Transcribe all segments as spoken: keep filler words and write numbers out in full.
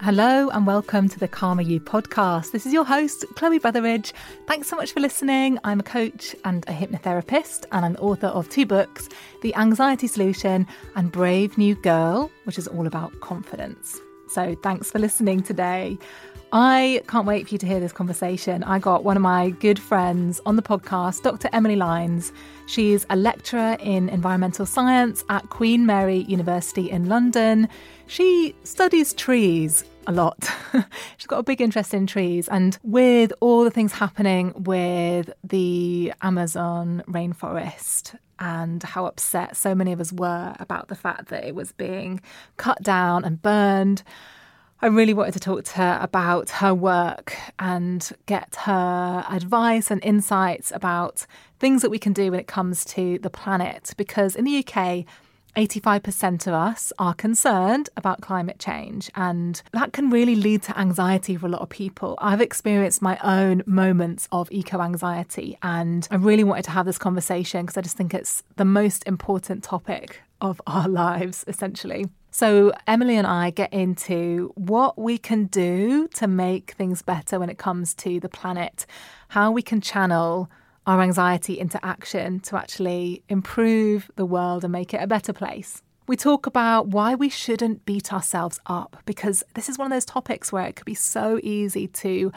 Hello and welcome to The Calmer You Podcast. This is your host, Chloe Brotheridge. Thanks so much for listening. I'm a coach and a hypnotherapist, and I'm the author of two books, The Anxiety Solution and Brave New Girl, which is all about confidence. So thanks for listening today. I can't wait for you to hear this conversation. I got one of my good friends on the podcast, Doctor Emily Lines. She's a lecturer in environmental science at Queen Mary University in London. She studies trees a lot. She's got a big interest in trees. And with all the things happening with the Amazon rainforest and how upset so many of us were about the fact that it was being cut down and burned, I really wanted to talk to her about her work and get her advice and insights about things that we can do when it comes to the planet. Because in the U K, eighty-five percent of us are concerned about climate change, and that can really lead to anxiety for a lot of people. I've experienced my own moments of eco-anxiety, and I really wanted to have this conversation because I just think it's the most important topic of our lives, essentially. So Emily and I get into what we can do to make things better when it comes to the planet, how we can channel our anxiety into action to actually improve the world and make it a better place. We talk about why we shouldn't beat ourselves up, because this is one of those topics where it could be so easy to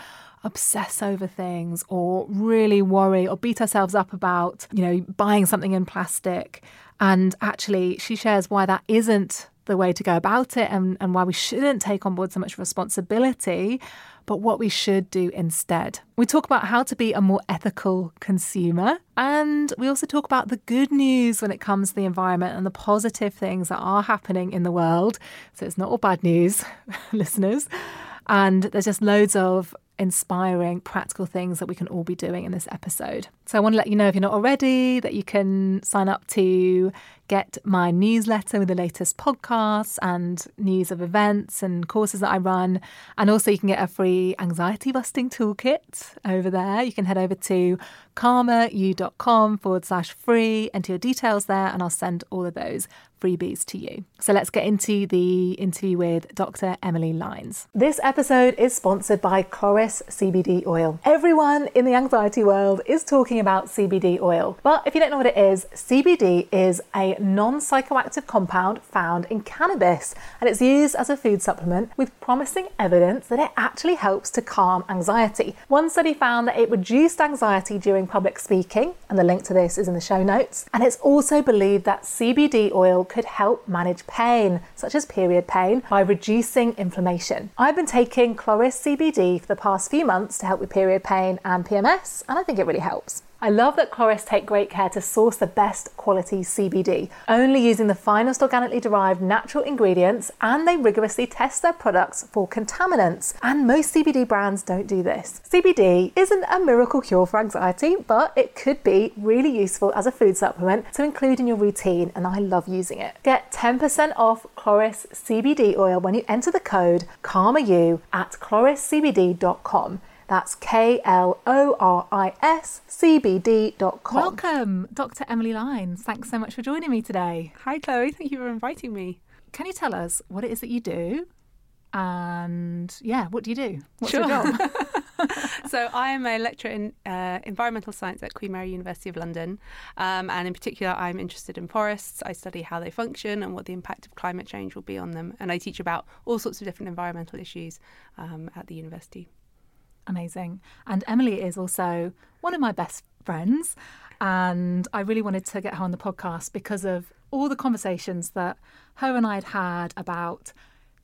obsess over things or really worry or beat ourselves up about, you know, buying something in plastic. And actually, she shares why that isn't the way to go about it, and, and why we shouldn't take on board so much responsibility, but what we should do instead. We talk about how to be a more ethical consumer, and we also talk about the good news when it comes to the environment and the positive things that are happening in the world. So it's not all bad news, listeners. And there's just loads of inspiring, practical things that we can all be doing in this episode. So I want to let you know, if you're not already, that you can sign up to get my newsletter with the latest podcasts and news of events and courses that I run. And also you can get a free anxiety busting toolkit over there. You can head over to calmeryou.com forward slash free, enter your details there, and I'll send all of those freebies to you. So let's get into the interview with Doctor Emily Lines. This episode is sponsored by Kloris C B D oil. Everyone in the anxiety world is talking about C B D oil, but if you don't know what it is, C B D is a non-psychoactive compound found in cannabis, and it's used as a food supplement with promising evidence that it actually helps to calm anxiety. One study found that it reduced anxiety during public speaking, and the link to this is in the show notes. And it's also believed that C B D oil could help manage pain, such as period pain, by reducing inflammation. I've been taking Kloris C B D for the past few months to help with period pain and P M S, and I think it really helps. I love that Kloris take great care to source the best quality C B D, only using the finest organically derived natural ingredients, and they rigorously test their products for contaminants. And most C B D brands don't do this. C B D isn't a miracle cure for anxiety, but it could be really useful as a food supplement to include in your routine, and I love using it. Get ten percent off Kloris C B D oil when you enter the code CALMERYOU at kloris c b d dot com. That's K L O R I S C B D dot com. Welcome, Doctor Emily Lines. Thanks so much for joining me today. Hi, Chloe. Thank you for inviting me. Can you tell us what it is that you do? And yeah, what do you do? What's sure. your job? So I am a lecturer in uh, environmental science at Queen Mary University of London, um, and in particular I'm interested in forests. I study how they function and what the impact of climate change will be on them, and I teach about all sorts of different environmental issues um, at the university. Amazing. And Emily is also one of my best friends, and I really wanted to get her on the podcast because of all the conversations that her and I had had about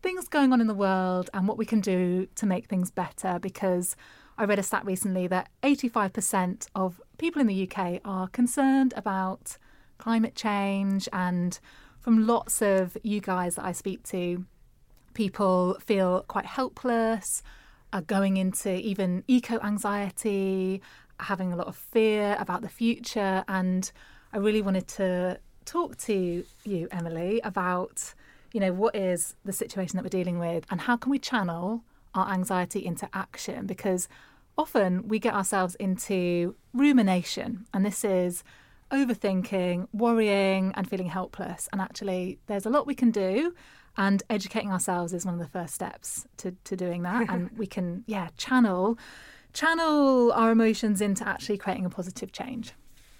things going on in the world and what we can do to make things better, because I read a stat recently that eighty-five percent of people in the U K are concerned about climate change, and from lots of you guys that I speak to, people feel quite helpless, are going into even eco-anxiety, having a lot of fear about the future. And I really wanted to talk to you, Emily, about, you know, what is the situation that we're dealing with and how can we channel our anxiety into action? Because often we get ourselves into rumination, and this is overthinking, worrying and feeling helpless. And actually there's a lot we can do, and educating ourselves is one of the first steps to, to doing that. And we can, yeah, channel channel our emotions into actually creating a positive change.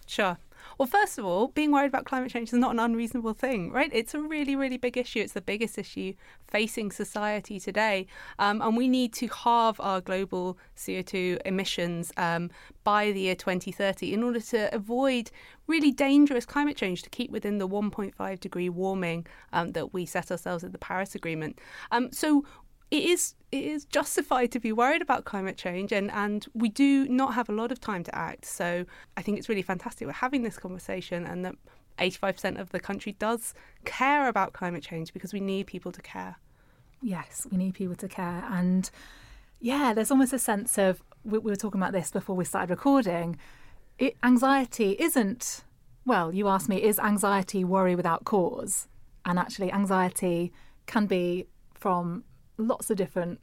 Sure. Well, first of all, being worried about climate change is not an unreasonable thing, right? It's a really, really big issue. It's the biggest issue facing society today. Um, and we need to halve our global C O two emissions um, by the year twenty thirty in order to avoid really dangerous climate change, to keep within the one point five degree warming um, that we set ourselves in the Paris Agreement. Um, so it is it is justified to be worried about climate change, and, and we do not have a lot of time to act. So I think it's really fantastic we're having this conversation, and that eighty-five percent of the country does care about climate change, because we need people to care. Yes, we need people to care. And yeah, there's almost a sense of, we, we were talking about this before we started recording, it, anxiety isn't, well, you asked me, is anxiety worry without cause? And actually anxiety can be from lots of different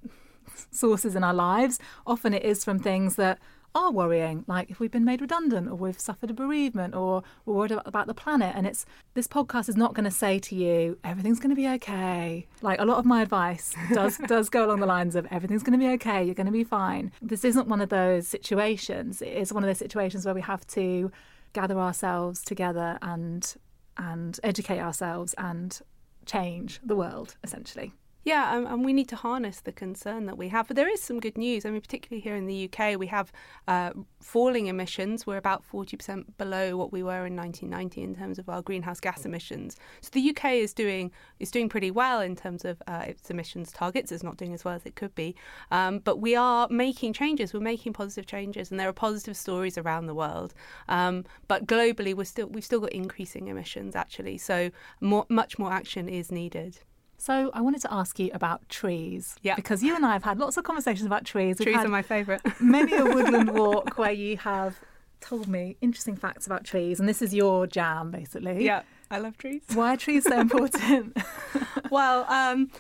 sources in our lives. Often it is from things that are worrying, like if we've been made redundant or we've suffered a bereavement or we're worried about the planet. And it's, this podcast is not going to say to you, everything's going to be okay. Like a lot of my advice does does go along the lines of, everything's going to be okay, you're going to be fine. This isn't one of those situations. It is one of those situations where we have to gather ourselves together and and educate ourselves and change the world, essentially. Yeah, um, and we need to harness the concern that we have. But there is some good news. I mean, particularly here in the U K, we have uh, falling emissions. We're about forty percent below what we were in nineteen ninety in terms of our greenhouse gas emissions. So the U K is doing is doing pretty well in terms of uh, its emissions targets. It's not doing as well as it could be. Um, but we are making changes. We're making positive changes, and there are positive stories around the world. Um, but globally, we're still we've still got increasing emissions, actually. So more, much more action is needed. So I wanted to ask you about trees, yeah. Because you and I have had lots of conversations about trees. We've trees are my favourite. Many a woodland walk where you have told me interesting facts about trees, and this is your jam, basically. Yeah, I love trees. Why are trees so important? Well, um,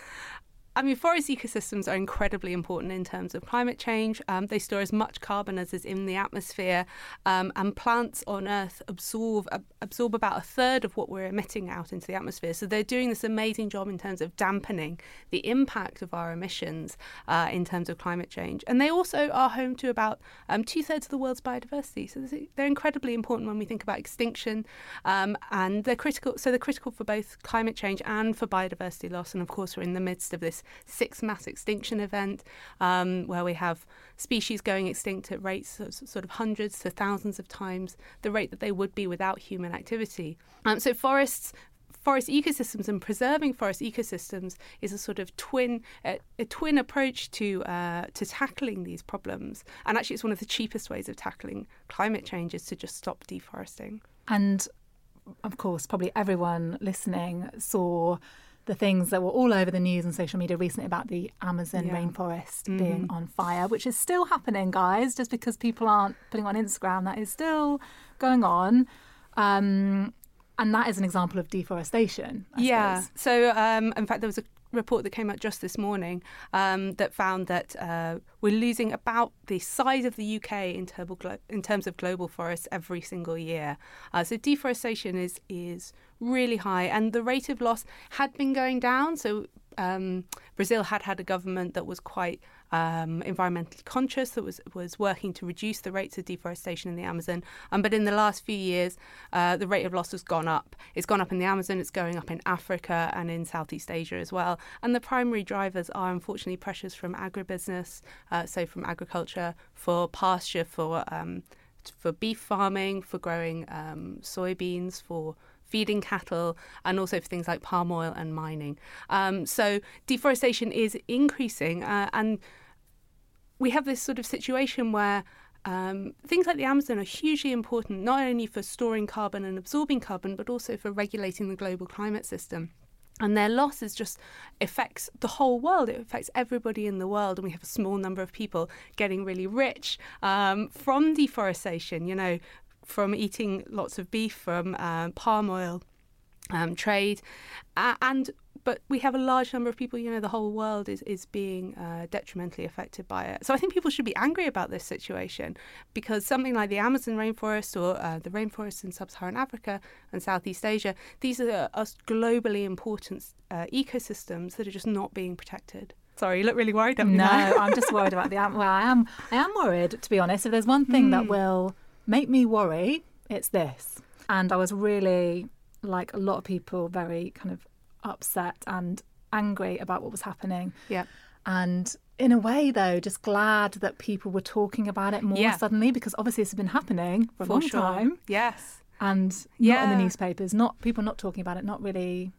I mean, forest ecosystems are incredibly important in terms of climate change. Um, they store as much carbon as is in the atmosphere, um, and plants on Earth absorb ab- absorb about a third of what we're emitting out into the atmosphere. So they're doing this amazing job in terms of dampening the impact of our emissions uh, in terms of climate change. And they also are home to about um, two-thirds of the world's biodiversity. So they're incredibly important when we think about extinction, um, and they're critical. So they're critical for both climate change and for biodiversity loss. And of course, we're in the midst of this sixth mass extinction event um, where we have species going extinct at rates of sort of hundreds to thousands of times the rate that they would be without human activity. Um, so forests, forest ecosystems and preserving forest ecosystems is a sort of twin a, a twin approach to uh, to tackling these problems. And actually it's one of the cheapest ways of tackling climate change is to just stop deforesting. And of course, probably everyone listening saw the things that were all over the news and social media recently about the Amazon yeah. rainforest mm. being on fire, which is still happening, guys. Just because people aren't putting on Instagram, that is still going on. Um, and that is an example of deforestation, I yeah. suppose. So, um, in fact, there was a report that came out just this morning um, that found that uh, we're losing about the size of the U K in, turbo glo- in terms of global forests every single year. Uh, so deforestation is is really high, and the rate of loss had been going down. So um, Brazil had had a government that was quite um, environmentally conscious, that was was working to reduce the rates of deforestation in the Amazon. Um, but in the last few years, uh, the rate of loss has gone up. It's gone up in the Amazon, it's going up in Africa and in Southeast Asia as well. And the primary drivers are, unfortunately, pressures from agribusiness, uh, so from agriculture, for pasture, for um, for beef farming, for growing um, soybeans, for feeding cattle, and also for things like palm oil and mining. Um, so deforestation is increasing, uh, and we have this sort of situation where um, things like the Amazon are hugely important, not only for storing carbon and absorbing carbon, but also for regulating the global climate system. And their loss is just affects the whole world. It affects everybody in the world. And we have a small number of people getting really rich um, from deforestation, you know, from eating lots of beef, from um, palm oil um, trade. Uh, and but we have a large number of people, you know, the whole world is, is being uh, detrimentally affected by it. So I think people should be angry about this situation, because something like the Amazon rainforest or uh, the rainforests in sub-Saharan Africa and Southeast Asia, these are us globally important uh, ecosystems that are just not being protected. Sorry, you look really worried at me. No, I'm just worried about the Amazon. Well, I am, I am worried, to be honest. If there's one thing mm. that will make me worry, it's this. And I was really, like a lot of people, very kind of upset and angry about what was happening. Yeah. And in a way, though, just glad that people were talking about it more yeah. suddenly, because obviously this has been happening for a long sure. time. Yes. And yeah. not in the newspapers, not people not talking about it, not really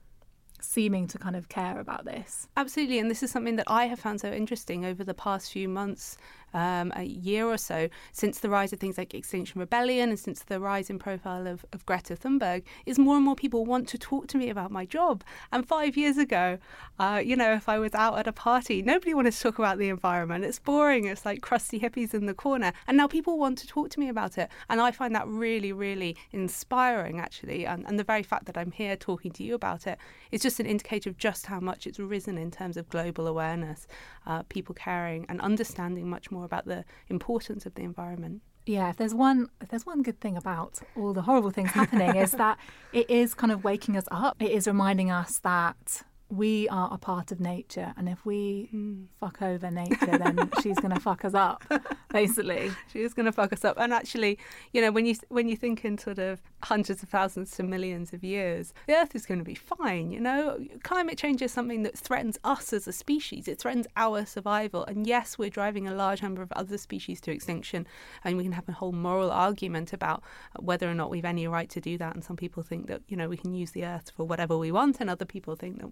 seeming to kind of care about this. Absolutely. And this is something that I have found so interesting over the past few months, um, a year or so, since the rise of things like Extinction Rebellion and since the rise in profile of, of Greta Thunberg, is more and more people want to talk to me about my job. And five years ago, uh, you know, if I was out at a party, nobody wanted to talk about the environment. It's boring. It's like crusty hippies in the corner. And now people want to talk to me about it. And I find that really, really inspiring, actually. And, and the very fact that I'm here talking to you about it is just an indicator of just how much it's risen in terms of global awareness, uh, people caring and understanding much more about the importance of the environment. Yeah, if there's one, if there's one good thing about all the horrible things happening is that it is kind of waking us up. It is reminding us that we are a part of nature, and if we mm. fuck over nature, then she's going to fuck us up, basically. She is going to fuck us up. And actually, you know, when you when you think in sort of hundreds of thousands to millions of years, the Earth is going to be fine, you know. Climate change is something that threatens us as a species. It threatens our survival. And yes, we're driving a large number of other species to extinction, and we can have a whole moral argument about whether or not we've any right to do that. And some people think that, you know, we can use the Earth for whatever we want, and other people think that,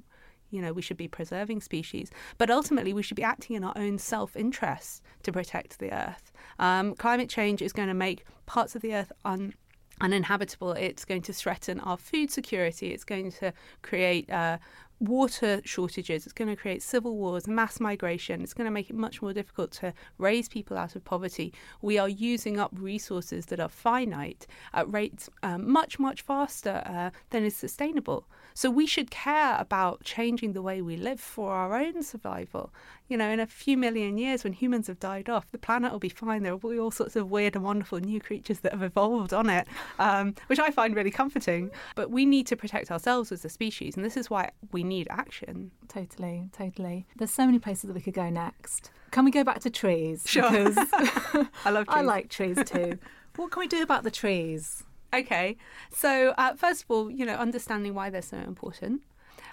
you know, we should be preserving species. But ultimately, we should be acting in our own self-interest to protect the Earth. Um, climate change is going to make parts of the Earth un- uninhabitable. It's going to threaten our food security. It's going to create uh, water shortages. It's going to create civil wars, mass migration. It's going to make it much more difficult to raise people out of poverty. We are using up resources that are finite at rates um, much, much faster uh, than is sustainable. So we should care about changing the way we live for our own survival. You know, in a few million years, when humans have died off, the planet will be fine. There will be all sorts of weird and wonderful new creatures that have evolved on it, um, which I find really comforting. But we need to protect ourselves as a species, and this is why we need action. Totally, totally. There's so many places that we could go next. Can we go back to trees? Sure. Because I love trees. I like trees too. What can we do about the trees? Okay, so uh, first of all, you know, understanding why they're so important,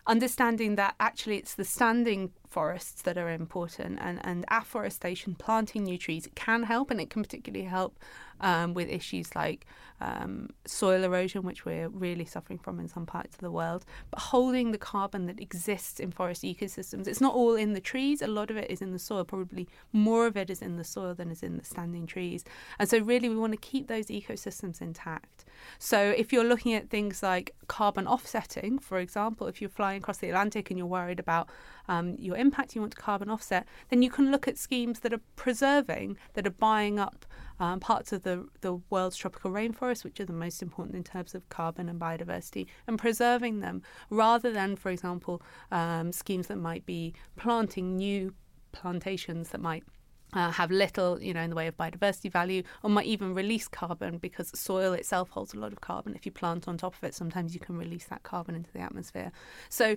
understanding that actually it's the standing forests that are important, and, and afforestation, planting new trees, can help, and it can particularly help um, with issues like um, soil erosion, which we're really suffering from in some parts of the world. But holding the carbon that exists in forest ecosystems, it's not all in the trees, a lot of it is in the soil, probably more of it is in the soil than is in the standing trees. And so really we want to keep those ecosystems intact. So if you're looking at things like carbon offsetting, for example, if you're flying across the Atlantic and you're worried about um, your impact, you want to carbon offset, then you can look at schemes that are preserving, that are buying up um, parts of the, the world's tropical rainforests, which are the most important in terms of carbon and biodiversity, and preserving them, rather than, for example, um, schemes that might be planting new plantations that might Uh, have little, you know, in the way of biodiversity value, or might even release carbon, because soil itself holds a lot of carbon. If you plant on top of it, sometimes you can release that carbon into the atmosphere. So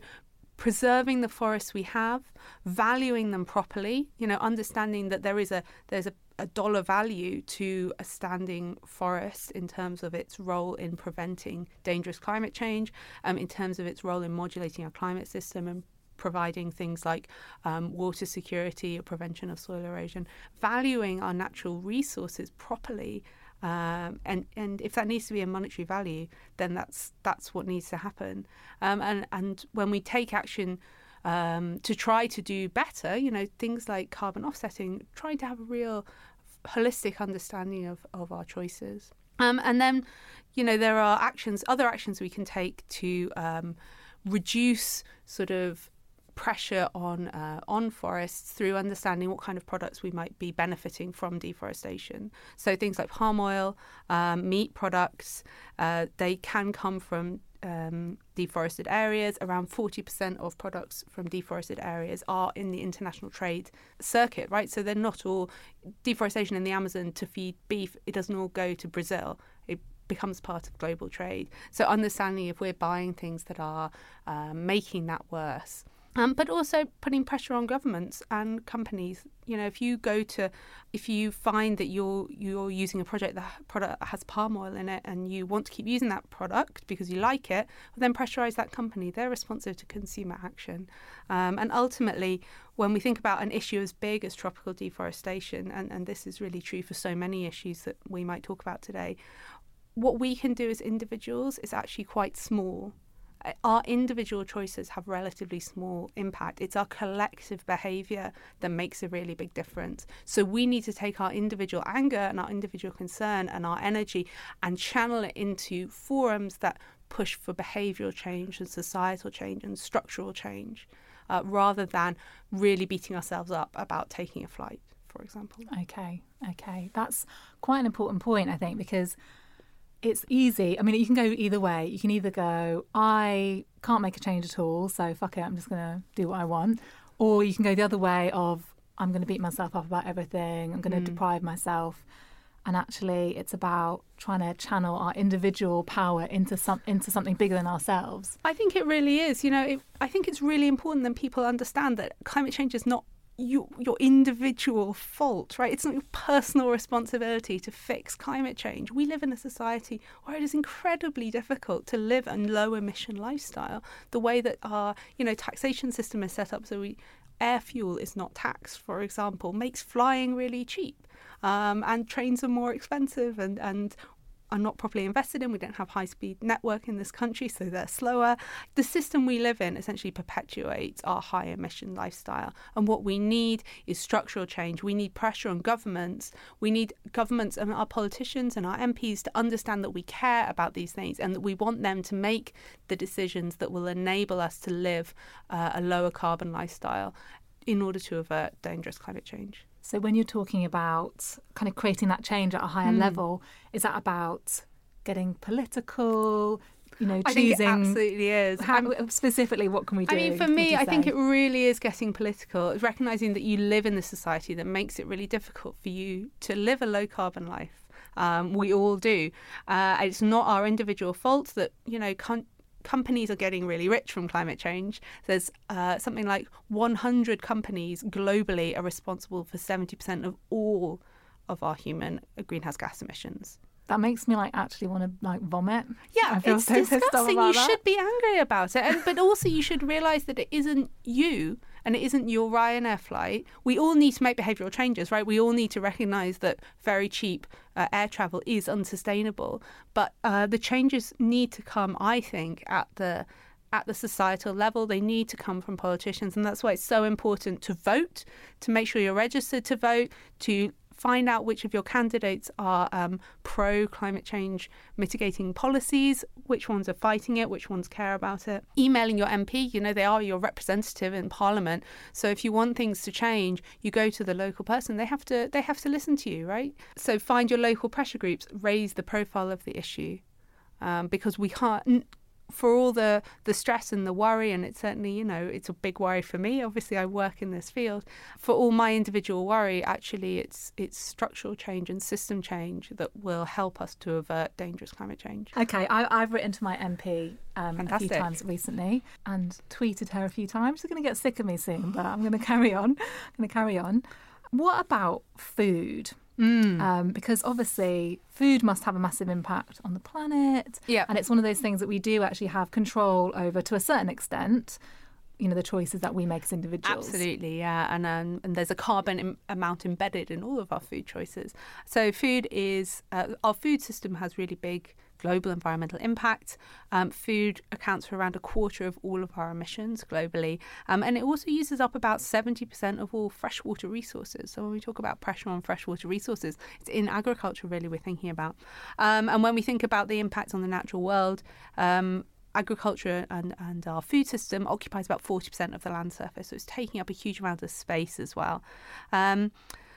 preserving the forests we have, valuing them properly, you know, understanding that there is a there's a, a dollar value to a standing forest in terms of its role in preventing dangerous climate change, um, in terms of its role in modulating our climate system and providing things like um, water security or prevention of soil erosion, valuing our natural resources properly. Um, and, and if that needs to be a monetary value, then that's that's what needs to happen. Um, and, and when we take action um, to try to do better, you know, things like carbon offsetting, trying to have a real holistic understanding of, of our choices. Um, and then, you know, there are actions, other actions we can take to um, reduce sort of pressure on uh, on forests through understanding what kind of products we might be benefiting from deforestation. So things like palm oil, um, meat products, uh, they can come from um, deforested areas. Around forty percent of products from deforested areas are in the international trade circuit, right? So they're not all deforestation in the Amazon to feed beef. It doesn't all go to Brazil. It becomes part of global trade. So understanding if we're buying things that are uh, making that worse. Um, but also putting pressure on governments and companies. You know, if you go to, if you find that you're you're using a project that product that has palm oil in it, and you want to keep using that product because you like it, then pressurise that company. They're responsive to consumer action. Um, and ultimately, when we think about an issue as big as tropical deforestation, and, and this is really true for so many issues that we might talk about today, what we can do as individuals is actually quite small. Our individual choices have relatively small impact. It's our collective behaviour that makes a really big difference. So we need to take our individual anger and our individual concern and our energy and channel it into forums that push for behavioural change and societal change and structural change, uh, rather than really beating ourselves up about taking a flight, for example. Okay, okay. That's quite an important point, I think, because it's easy. I mean, you can go either way. You can either go, I can't make a change at all, so fuck it, I'm just going to do what I want. Or you can go the other way of, I'm going to beat myself up about everything. I'm going to mm. deprive myself. And actually, it's about trying to channel our individual power into some into something bigger than ourselves. I think it really is. You know, it, I think it's really important that people understand that climate change is not You, your individual fault, right? It's not your personal responsibility to fix climate change. We live in a society where it is incredibly difficult to live a low emission lifestyle. The way that our, you know, taxation system is set up so we air fuel is not taxed, for example, makes flying really cheap, um, and trains are more expensive and, and are not properly invested in. We don't have high-speed network in this country, so they're slower. The system we live in essentially perpetuates our high-emission lifestyle. And what we need is structural change. We need pressure on governments. We need governments and our politicians and our M Ps to understand that we care about these things and that we want them to make the decisions that will enable us to live uh, a lower carbon lifestyle in order to avert dangerous climate change. So when you're talking about kind of creating that change at a higher mm. level, is that about getting political, you know, choosing? I think it absolutely is. How, specifically, what can we do? I mean, for me, I think it really is getting political. It's recognising that you live in a society that makes it really difficult for you to live a low-carbon life. Um, we all do. Uh, it's not our individual fault that, you know, can't companies are getting really rich from climate change. There's uh, something like one hundred companies globally are responsible for seventy percent of all of our human greenhouse gas emissions. That makes me like actually want to like vomit. Yeah, it's so disgusting. You that. should be angry about it. And, but also you should realise that it isn't you and it isn't your Ryanair flight. We all need to make behavioural changes, right? We all need to recognise that very cheap uh, air travel is unsustainable. But uh, the changes need to come, I think, at the at the societal level. They need to come from politicians. And that's why it's so important to vote, to make sure you're registered to vote, to find out which of your candidates are um, pro-climate change mitigating policies, which ones are fighting it, which ones care about it. Emailing your M P, you know, they are your representative in Parliament. So if you want things to change, you go to the local person. They have to, they have to listen to you, right? So find your local pressure groups, raise the profile of the issue, um, because we can't... for all the, the stress and the worry, and it's certainly, you know, it's a big worry for me. Obviously, I work in this field. For all my individual worry, actually, it's it's structural change and system change that will help us to avert dangerous climate change. OK, I, I've written to my M P um, a few times recently and tweeted her a few times. She's going to get sick of me soon, but I'm going to carry on. I'm going to carry on. What about food? Mm. Um, because obviously food must have a massive impact on the planet, yeah. and it's one of those things that we do actually have control over to a certain extent, you know, the choices that we make as individuals. Absolutely, yeah, and um, and there's a carbon im- amount embedded in all of our food choices. So food is, uh, our food system has really big global environmental impact. Um, food accounts for around a quarter of all of our emissions globally. Um, and it also uses up about seventy percent of all freshwater resources. So when we talk about pressure on freshwater resources, it's in agriculture really we're thinking about. Um, and when we think about the impact on the natural world, um, agriculture and, and our food system occupies about forty percent of the land surface. So it's taking up a huge amount of space as well. Um,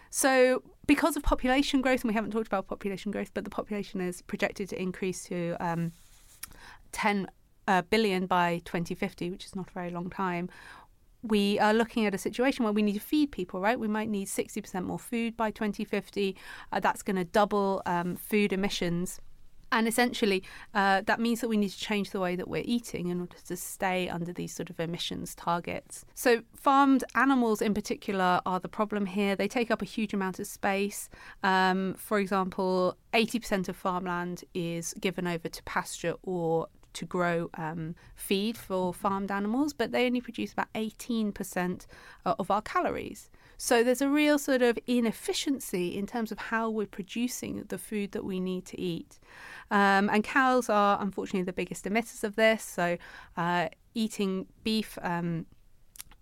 so because of population growth, and we haven't talked about population growth, but the population is projected to increase to um, ten billion by twenty fifty, which is not a very long time. We are looking at a situation where we need to feed people, right? We might need sixty percent more food by twenty fifty. Uh, that's going to double um, food emissions. And essentially, uh, that means that we need to change the way that we're eating in order to stay under these sort of emissions targets. So farmed animals in particular are the problem here. They take up a huge amount of space. Um, for example, eighty percent of farmland is given over to pasture or to grow um, feed for farmed animals, but they only produce about eighteen percent of our calories. So there's a real sort of inefficiency in terms of how we're producing the food that we need to eat. Um, and cows are unfortunately the biggest emitters of this. So uh, eating beef um,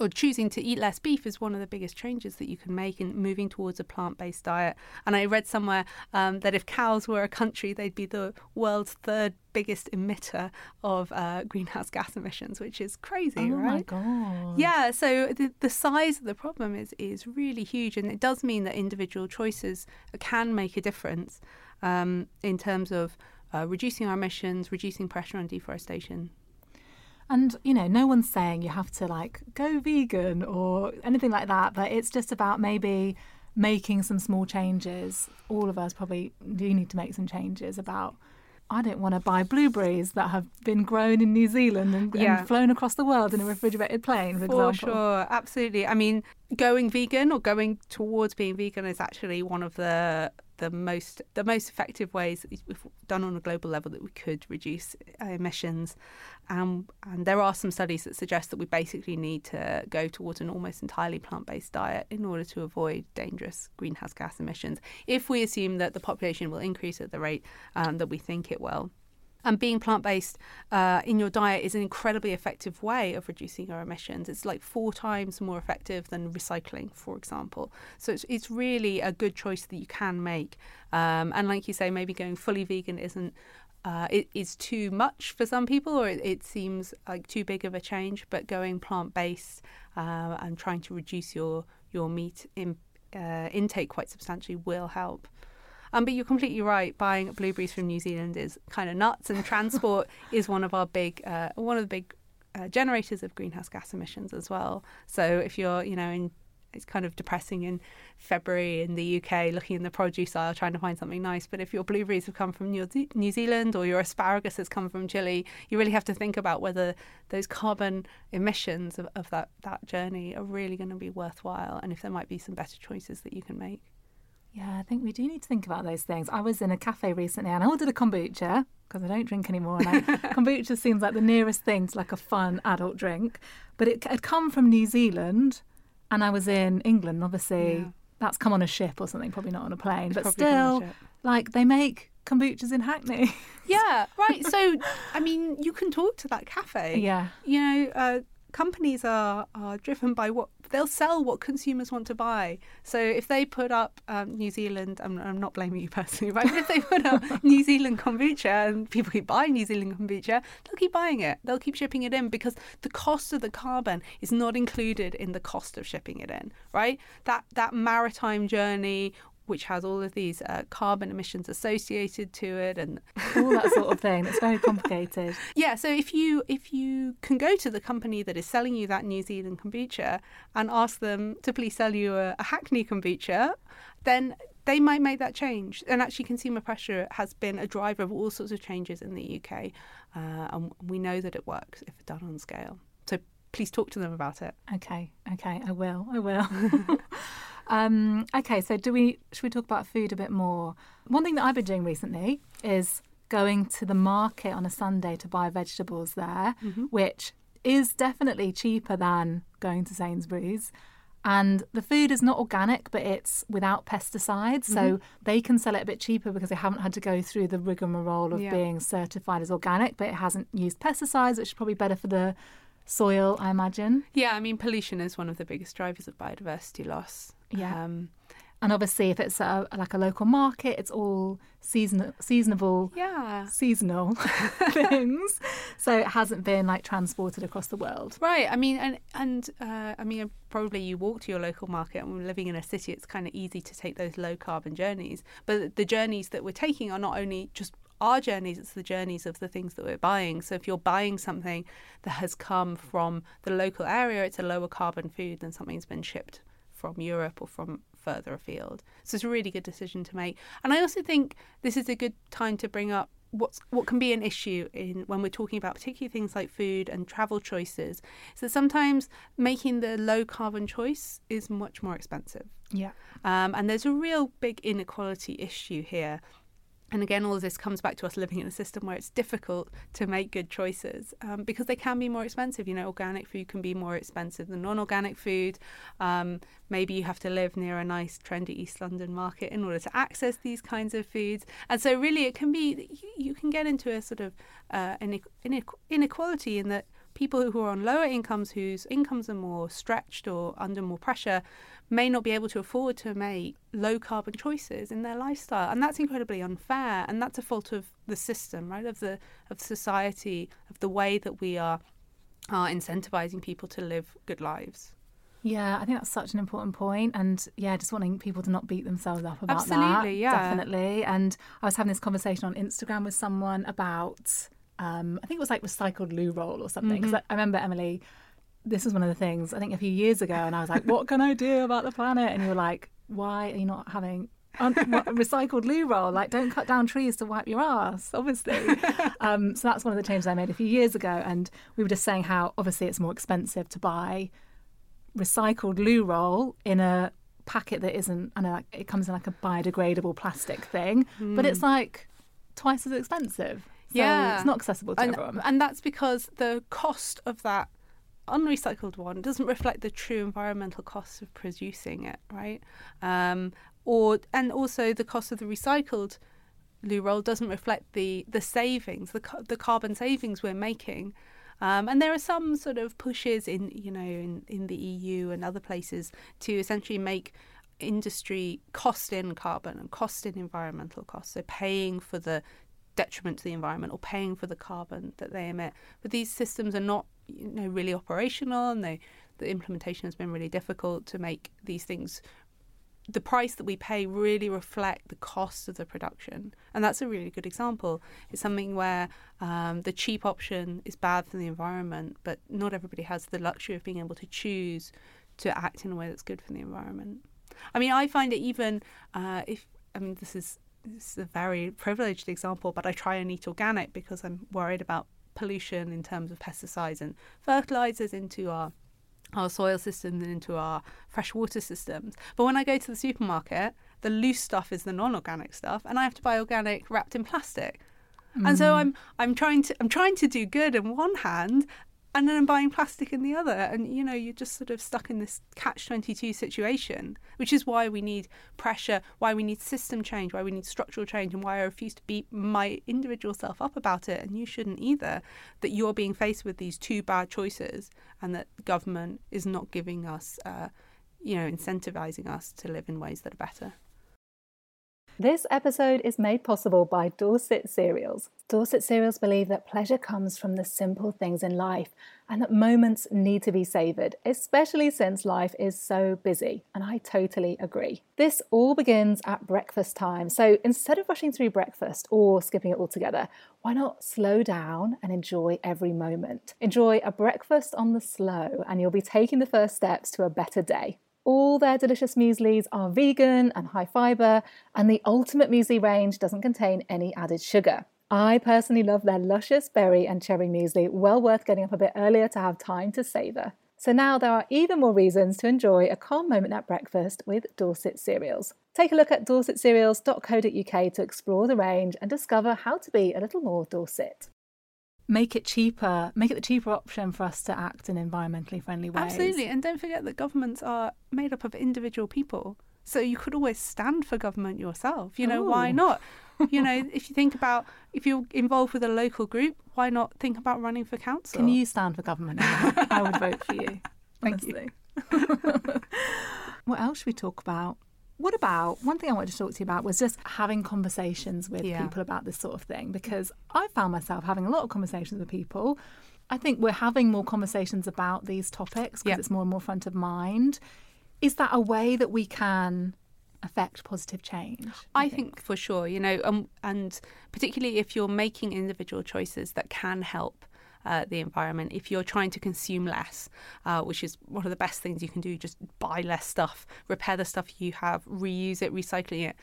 or choosing to eat less beef is one of the biggest changes that you can make in moving towards a plant-based diet. And I read somewhere um, that if cows were a country, they'd be the world's third biggest emitter of uh, greenhouse gas emissions, which is crazy, oh right? Oh, my God. Yeah, so the, the size of the problem is, is really huge. And it does mean that individual choices can make a difference um, in terms of uh, reducing our emissions, reducing pressure on deforestation. And, you know, no one's saying you have to, like, go vegan or anything like that. But it's just about maybe making some small changes. All of us probably do need to make some changes about, I don't want to buy blueberries that have been grown in New Zealand and, yeah. and flown across the world in a refrigerated plane, for, for example. For sure, absolutely. I mean, going vegan or going towards being vegan is actually one of the... the most the most effective ways that we've done on a global level that we could reduce emissions. Um, and there are some studies that suggest that we basically need to go towards an almost entirely plant-based diet in order to avoid dangerous greenhouse gas emissions, if we assume that the population will increase at the rate um, that we think it will. And being plant-based uh, in your diet is an incredibly effective way of reducing our emissions. It's like four times more effective than recycling, for example. So it's, it's really a good choice that you can make. Um, and like you say, maybe going fully vegan isn't uh, it is too much for some people, or it, it seems like too big of a change. But going plant-based uh, and trying to reduce your your meat in, uh, intake quite substantially will help. Um, but you're completely right. Buying blueberries from New Zealand is kind of nuts, and transport is one of our big, uh, one of the big uh, generators of greenhouse gas emissions as well. So if you're, you know, in, it's kind of depressing in February in the U K looking in the produce aisle trying to find something nice. But if your blueberries have come from New, Ze- New Zealand or your asparagus has come from Chile, you really have to think about whether those carbon emissions of, of that that journey are really going to be worthwhile, and if there might be some better choices that you can make. Yeah, I think we do need to think about those things. I was in a cafe recently and I ordered a kombucha because I don't drink anymore. And I, kombucha seems like the nearest thing to like a fun adult drink. But it had come from New Zealand and I was in England. Obviously, yeah. That's come on a ship or something, probably not on a plane. It's but still, like they make kombuchas in Hackney. Yeah, right. So, I mean, you can talk to that cafe. Yeah. You know, uh, companies are, are driven by what they'll sell, what consumers want to buy. So if they put up um, New Zealand, I'm, I'm not blaming you personally, right? But if they put up New Zealand kombucha and people keep buying New Zealand kombucha, they'll keep buying it. They'll keep shipping it in because the cost of the carbon is not included in the cost of shipping it in, right? That that maritime journey which has all of these uh, carbon emissions associated to it and all that sort of thing. It's very complicated. Yeah, so if you if you can go to the company that is selling you that New Zealand kombucha and ask them to please sell you a, a Hackney kombucha, then they might make that change. And actually, consumer pressure has been a driver of all sorts of changes in the U K. Uh, and we know that it works if done on scale. So please talk to them about it. Okay, okay, I will, I will. Um, okay, so do we? Should we talk about food a bit more? One thing that I've been doing recently is going to the market on a Sunday to buy vegetables there, mm-hmm. which is definitely cheaper than going to Sainsbury's. And the food is not organic, but it's without pesticides. Mm-hmm. So they can sell it a bit cheaper because they haven't had to go through the rigmarole of yeah. being certified as organic, but it hasn't used pesticides, which is probably better for the soil, I imagine. Yeah, I mean, pollution is one of the biggest drivers of biodiversity loss. Yeah, um, and obviously if it's a, like a local market, it's all season, seasonable, yeah. seasonal things. So it hasn't been like transported across the world. Right. I mean, and and uh, I mean, probably you walk to your local market, and we're living in a city, it's kind of easy to take those low carbon journeys. But the journeys that we're taking are not only just our journeys, it's the journeys of the things that we're buying. So if you're buying something that has come from the local area, it's a lower carbon food than something's been shipped from Europe or from further afield. So it's a really good decision to make. And I also think this is a good time to bring up what's what can be an issue in when we're talking about particularly things like food and travel choices. So sometimes making the low carbon choice is much more expensive. Yeah. Um, and there's a real big inequality issue here. And again, all of this comes back to us living in a system where it's difficult to make good choices um, because they can be more expensive. You know, organic food can be more expensive than non-organic food. Um, maybe you have to live near a nice, trendy East London market in order to access these kinds of foods. And so really it can be, you, you can get into a sort of uh, inequality in that people who are on lower incomes, whose incomes are more stretched or under more pressure, may not be able to afford to make low carbon choices in their lifestyle. And that's incredibly unfair. And that's a fault of the system, right? Of the of society, of the way that we are are incentivizing people to live good lives. Yeah, I think that's such an important point. And yeah, just wanting people to not beat themselves up about Absolutely, that. Absolutely, yeah. Definitely. And I was having this conversation on Instagram with someone about Um, I think it was like recycled loo roll or something. Because mm-hmm. I remember, Emily, this was one of the things I think a few years ago, and I was like, what can I do about the planet? And you were like, why are you not having un- what, recycled loo roll? Like, don't cut down trees to wipe your ass, obviously. um, so that's one of the changes I made a few years ago. And we were just saying how obviously it's more expensive to buy recycled loo roll in a packet that isn't, I know, like, it comes in like a biodegradable plastic thing, mm. but it's like twice as expensive. So yeah, it's not accessible to and, everyone. And that's because the cost of that unrecycled one doesn't reflect the true environmental costs of producing it, right? Um, or and also the cost of the recycled loo roll doesn't reflect the, the savings, the the carbon savings we're making. Um, and there are some sort of pushes in, you know, in, in the E U and other places to essentially make industry cost in carbon and cost in environmental costs. So paying for the detriment to the environment or paying for the carbon that they emit. But these systems are not, you know, really operational, and they, the implementation has been really difficult to make these things, the price that we pay, really reflect the cost of the production. And that's a really good example. It's something where um, the cheap option is bad for the environment, but not everybody has the luxury of being able to choose to act in a way that's good for the environment. I mean, I find it even uh, if, I mean, this is This is a very privileged example, but I try and eat organic because I'm worried about pollution in terms of pesticides and fertilizers into our our soil systems and into our freshwater systems. But when I go to the supermarket, the loose stuff is the non-organic stuff, and I have to buy organic wrapped in plastic. Mm. And so I'm I'm trying to I'm trying to do good in one hand, and then I'm buying plastic in the other. And, you know, you're just sort of stuck in this catch twenty-two situation, which is why we need pressure, why we need system change, why we need structural change, and why I refuse to beat my individual self up about it. And you shouldn't either, that you're being faced with these two bad choices and that government is not giving us, uh, you know, incentivizing us to live in ways that are better. This episode is made possible by Dorset Cereals. Dorset Cereals believe that pleasure comes from the simple things in life and that moments need to be savoured, especially since life is so busy. And I totally agree. This all begins at breakfast time. So instead of rushing through breakfast or skipping it altogether, why not slow down and enjoy every moment? Enjoy a breakfast on the slow and you'll be taking the first steps to a better day. All their delicious mueslis are vegan and high fibre, and the ultimate muesli range doesn't contain any added sugar. I personally love their luscious berry and cherry muesli, well worth getting up a bit earlier to have time to savour. So now there are even more reasons to enjoy a calm moment at breakfast with Dorset Cereals. Take a look at dorset cereals dot co dot u k to explore the range and discover how to be a little more Dorset. Make it cheaper, make it the cheaper option for us to act in environmentally friendly ways. Absolutely, and don't forget that governments are made up of individual people. So you could always stand for government yourself. You know, Ooh. Why not? You know, if you think about, if you're involved with a local group, why not think about running for council? Can you stand for government? I would vote for you. Thank honestly. You. What else should we talk about? What about, one thing I wanted to talk to you about was just having conversations with yeah. people about this sort of thing, because I found myself having a lot of conversations with people. I think we're having more conversations about these topics because yep. it's more and more front of mind. Is that a way that we can affect positive change? I think? think for sure, you know, um, and particularly if you're making individual choices that can help Uh, the environment. If you're trying to consume less, uh, which is one of the best things you can do, just buy less stuff, repair the stuff you have, reuse it, recycling it,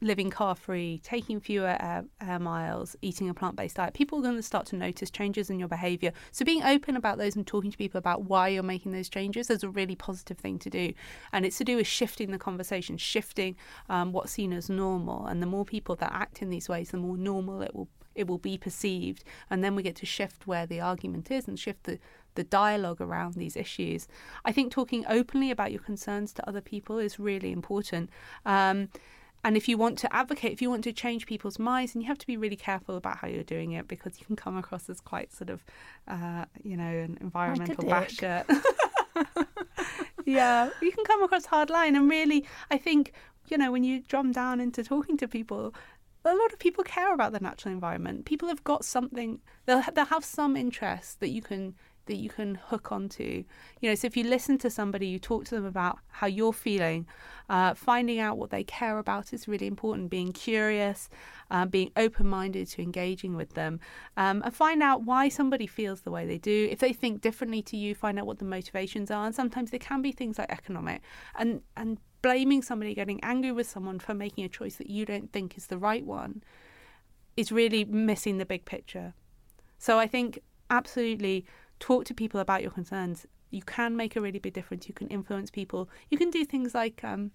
living car-free, taking fewer air, air miles, eating a plant-based diet, people are going to start to notice changes in your behaviour. So being open about those and talking to people about why you're making those changes is a really positive thing to do. And it's to do with shifting the conversation, shifting um, what's seen as normal. And the more people that act in these ways, the more normal it will it will be perceived, and then we get to shift where the argument is and shift the, the dialogue around these issues. I think talking openly about your concerns to other people is really important. Um, and if you want to advocate, if you want to change people's minds, and you have to be really careful about how you're doing it, because you can come across as quite sort of, uh, you know, an environmental basher. Yeah, you can come across hard line. And really, I think, you know, when you drum down into talking to people, a lot of people care about the natural environment. People have got something, they'll, they'll have some interest that you can that you can hook onto. You know, so if you listen to somebody, you talk to them about how you're feeling, uh, finding out what they care about is really important, being curious, uh, being open-minded to engaging with them, um, and find out why somebody feels the way they do. If they think differently to you, find out what the motivations are, and sometimes there can be things like economic. And, and blaming somebody, getting angry with someone for making a choice that you don't think is the right one is really missing the big picture. So I think absolutely talk to people about your concerns. You can make a really big difference. You can influence people. You can do things like, um,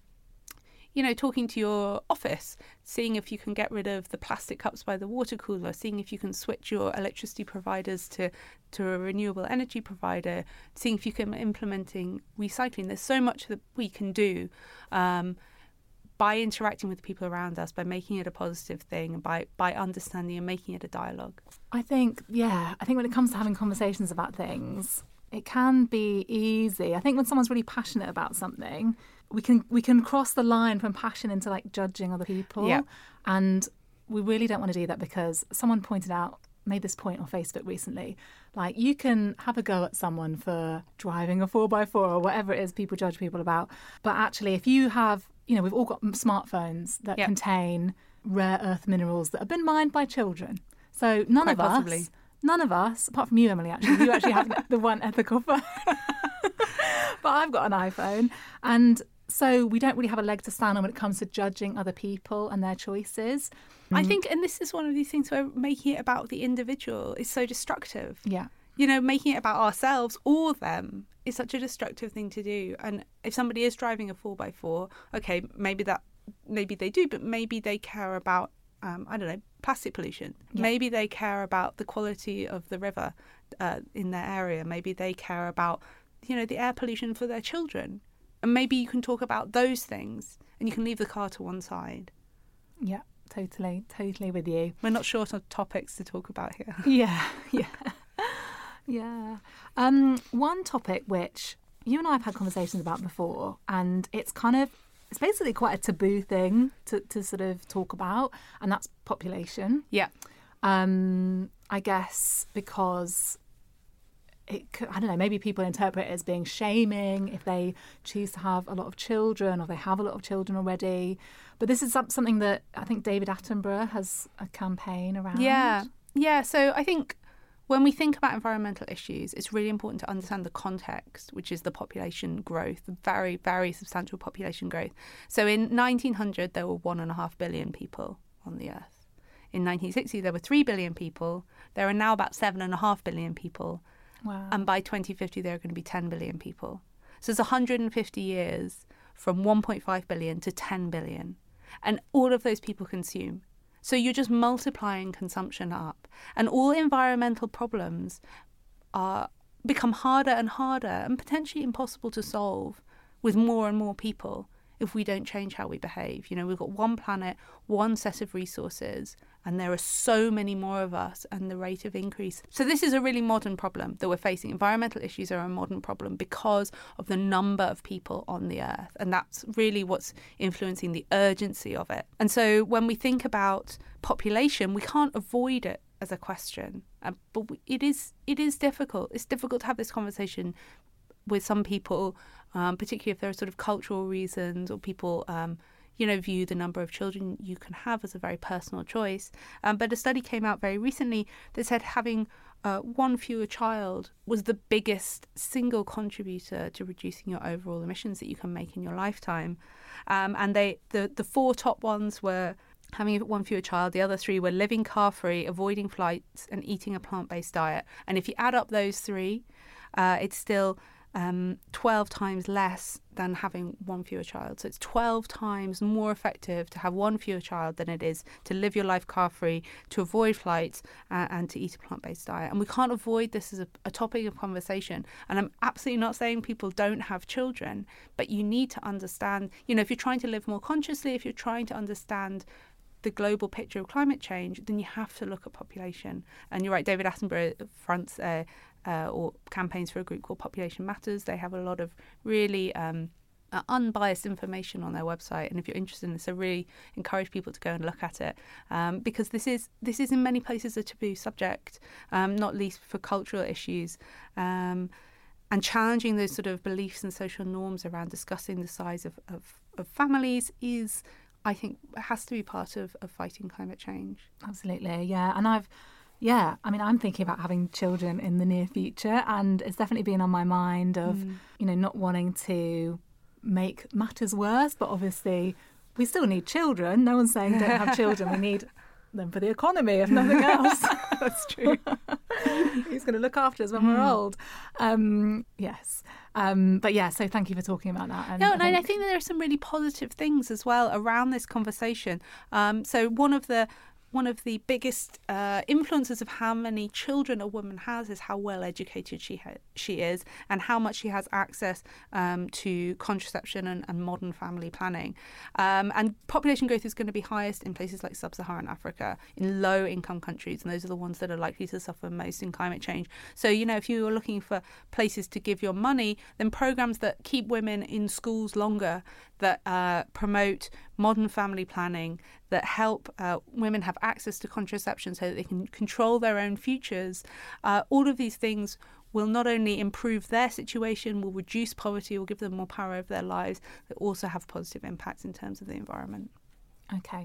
you know, talking to your office, seeing if you can get rid of the plastic cups by the water cooler, seeing if you can switch your electricity providers to, to a renewable energy provider, seeing if you can implementing recycling. There's so much that we can do um, by interacting with the people around us, by making it a positive thing, by by understanding and making it a dialogue. I think, yeah, I think when it comes to having conversations about things, it can be easy. I think when someone's really passionate about something, we can we can cross the line from passion into like judging other people. Yeah. And we really don't want to do that, because someone pointed out, made this point on Facebook recently, like you can have a go at someone for driving a four by four or whatever it is people judge people about. But actually, if you have, you know, we've all got smartphones that yeah. contain rare earth minerals that have been mined by children. So none Quite of possibly. us, none of us, apart from you, Emily, actually, you actually have the one ethical phone. But I've got an iPhone. And so we don't really have a leg to stand on when it comes to judging other people and their choices. Mm. I think, and this is one of these things where making it about the individual is so destructive. Yeah. You know, making it about ourselves or them is such a destructive thing to do. And if somebody is driving a four by four, okay, maybe that, maybe they do, but maybe they care about, um, I don't know, plastic pollution. Yeah. Maybe they care about the quality of the river uh, in their area. Maybe they care about, you know, the air pollution for their children. And maybe you can talk about those things and you can leave the car to one side. Yeah, totally, totally with you. We're not short on topics to talk about here. Yeah, yeah, yeah. Um, one topic which you and I have had conversations about before, and it's kind of it's basically quite a taboo thing to, to sort of talk about, and that's population. Yeah. Um, I guess because it, I don't know, maybe people interpret it as being shaming if they choose to have a lot of children or they have a lot of children already. But this is something that I think David Attenborough has a campaign around. Yeah. Yeah. So I think when we think about environmental issues, it's really important to understand the context, which is the population growth, the very, very substantial population growth. So in nineteen hundred, there were one and a half billion people on the earth. In nineteen sixty, there were three billion people. There are now about seven point five billion people. Wow. And by twenty fifty, there are going to be ten billion people. So it's one hundred fifty years from one point five billion to ten billion. And all of those people consume. So you're just multiplying consumption up. And all environmental problems are become harder and harder and potentially impossible to solve with more and more people if we don't change how we behave. You know, we've got one planet, one set of resources, and there are so many more of us and the rate of increase. So this is a really modern problem that we're facing. Environmental issues are a modern problem because of the number of people on the earth. And that's really what's influencing the urgency of it. And so when we think about population, we can't avoid it as a question. Uh, but we, it is it is difficult. It's difficult to have this conversation with some people, um, particularly if there are sort of cultural reasons or people, um, you know, view the number of children you can have as a very personal choice. Um, but a study came out very recently that said having uh, one fewer child was the biggest single contributor to reducing your overall emissions that you can make in your lifetime. Um, and they the, the four top ones were having one fewer child. The other three were living car-free, avoiding flights, and eating a plant-based diet. And if you add up those three, uh, it's still Um, twelve times less than having one fewer child. So it's twelve times more effective to have one fewer child than it is to live your life car-free, to avoid flights, uh, and to eat a plant-based diet. And we can't avoid this as a, a topic of conversation. And I'm absolutely not saying people don't have children, but you need to understand, you know, if you're trying to live more consciously, if you're trying to understand the global picture of climate change, then you have to look at population. And you're right, David Attenborough fronts uh, uh, or campaigns for a group called Population Matters. They have a lot of really um, uh, unbiased information on their website. And if you're interested in this, I really encourage people to go and look at it, um, because this is this is in many places a taboo subject, um, not least for cultural issues. Um, And challenging those sort of beliefs and social norms around discussing the size of, of, of families is, I think, has to be part of, of fighting climate change. Absolutely, yeah. And I've, yeah, I mean, I'm thinking about having children in the near future, and it's definitely been on my mind of, mm. you know, not wanting to make matters worse, but obviously we still need children. No one's saying don't have children. We need them for the economy, if nothing else. That's true. Who's going to look after us when mm. we're old? Um, yes. Um, but yeah, so thank you for talking about that. And no, and I think, I think that there are some really positive things as well around this conversation. Um, so one of the one of the biggest uh, influences of how many children a woman has is how well educated she ha- she is and how much she has access um, to contraception and, and modern family planning. Um, and population growth is going to be highest in places like sub-Saharan Africa, in low-income countries, and those are the ones that are likely to suffer most in climate change. So, you know, if you are looking for places to give your money, then programs that keep women in schools longer, that uh, promote modern family planning, that help uh, women have access to contraception so that they can control their own futures. Uh, all of these things will not only improve their situation, will reduce poverty, will give them more power over their lives, but also have positive impacts in terms of the environment. Okay,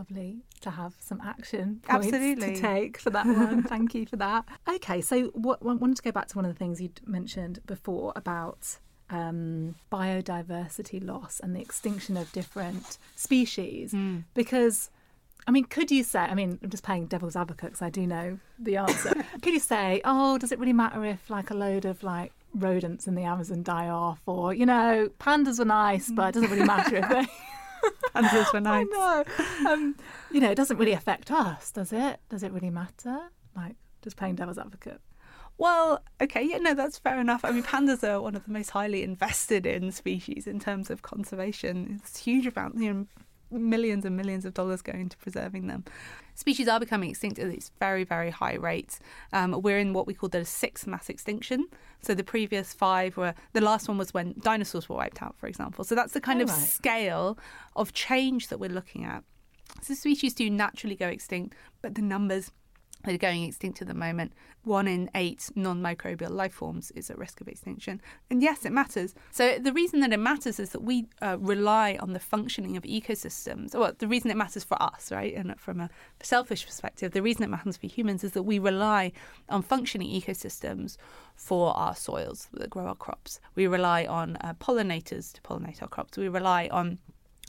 lovely to have some action points Absolutely. To take for that one. Thank you for that. Okay, so what, I wanted to go back to one of the things you'd mentioned before about Um, biodiversity loss and the extinction of different species. Mm. Because, I mean, could you say, I mean, I'm just playing devil's advocate because I do know the answer. Could you say, oh, does it really matter if like a load of like rodents in the Amazon die off, or, you know, pandas were nice, but it doesn't really matter if they... Pandas were nice. I know. Um, you know, it doesn't really affect us, does it? Does it really matter? Like, just playing devil's advocate. Well, OK, yeah, no, that's fair enough. I mean, pandas are one of the most highly invested in species in terms of conservation. It's huge amount, you know, millions and millions of dollars go into preserving them. Species are becoming extinct at these very, very high rates. Um, we're in what we call the sixth mass extinction. So the previous five were, the last one was when dinosaurs were wiped out, for example. So that's the kind oh, of right. scale of change that we're looking at. So species do naturally go extinct, but the numbers that are going extinct at the moment, one in eight non-microbial life forms is at risk of extinction. And yes, it matters. So the reason that it matters is that we uh, rely on the functioning of ecosystems. Well, the reason it matters for us, right, and from a selfish perspective, the reason it matters for humans is that we rely on functioning ecosystems for our soils that grow our crops. We rely on uh, pollinators to pollinate our crops. We rely on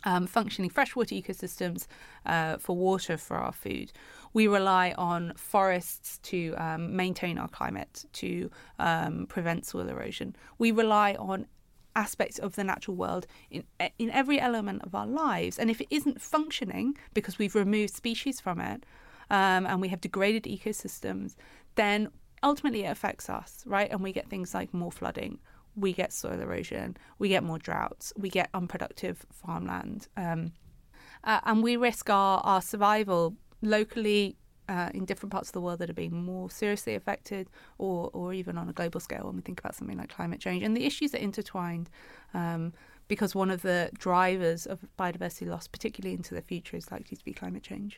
Um, functioning freshwater ecosystems uh, for water for our food. We rely on forests to um, maintain our climate, to um, prevent soil erosion. We rely on aspects of the natural world in in every element of our lives. And if it isn't functioning because we've removed species from it um, and we have degraded ecosystems, then ultimately it affects us, right? And we get things like more flooding. We get soil erosion, we get more droughts, we get unproductive farmland. Um, uh, and we risk our, our survival locally uh, in different parts of the world that are being more seriously affected, or, or even on a global scale when we think about something like climate change. And the issues are intertwined um, because one of the drivers of biodiversity loss, particularly into the future, is likely to be climate change.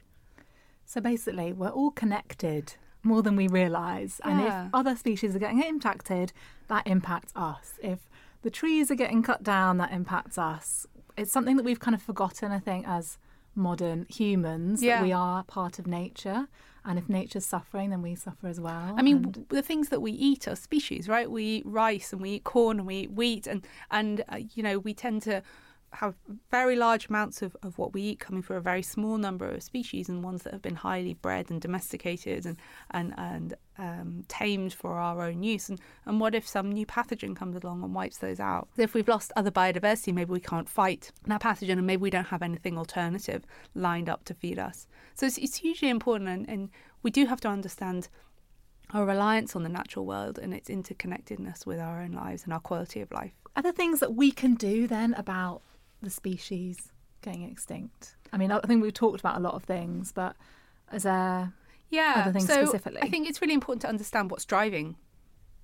So basically, we're all connected more than we realise. Yeah. And if other species are getting impacted, that impacts us. If the trees are getting cut down, that impacts us. It's something that we've kind of forgotten, I think, as modern humans, yeah. that we are part of nature. And if nature's suffering, then we suffer as well. I mean, and the things that we eat are species, right? We eat rice and we eat corn and we eat wheat. And, and uh, you know, we tend to have very large amounts of, of what we eat coming from a very small number of species, and ones that have been highly bred and domesticated and and, and um, tamed for our own use. And, and what if some new pathogen comes along and wipes those out? If we've lost other biodiversity, maybe we can't fight that pathogen, and maybe we don't have anything alternative lined up to feed us. So it's, it's hugely important, and, and we do have to understand our reliance on the natural world and its interconnectedness with our own lives and our quality of life. Are there things that we can do then about the species going extinct? I mean, I think we've talked about a lot of things, but is there yeah, other things so specifically? I think it's really important to understand what's driving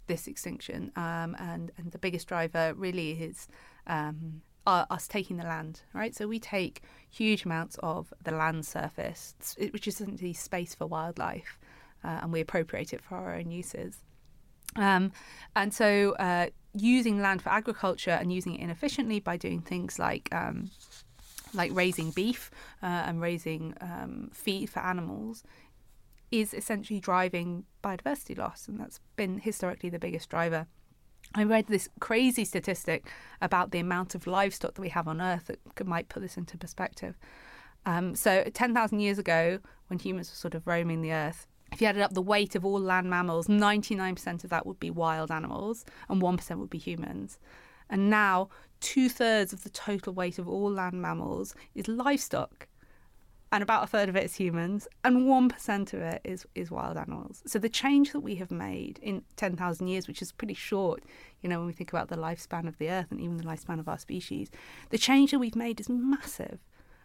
this extinction. Um, and, and the biggest driver really is um, our, us taking the land, right? So we take huge amounts of the land surface, which is essentially space for wildlife, uh, and we appropriate it for our own uses. Um, and so uh, using land for agriculture and using it inefficiently by doing things like um, like raising beef uh, and raising um, feed for animals is essentially driving biodiversity loss, and that's been historically the biggest driver. I read this crazy statistic about the amount of livestock that we have on Earth that could, might put this into perspective. Um, so ten thousand years ago, when humans were sort of roaming the Earth, if you added up the weight of all land mammals, ninety-nine percent of that would be wild animals and one percent would be humans. And now two-thirds of the total weight of all land mammals is livestock, and about a third of it is humans, and one percent of it is, is wild animals. So the change that we have made in ten thousand years, which is pretty short, you know, when we think about the lifespan of the Earth and even the lifespan of our species, the change that we've made is massive.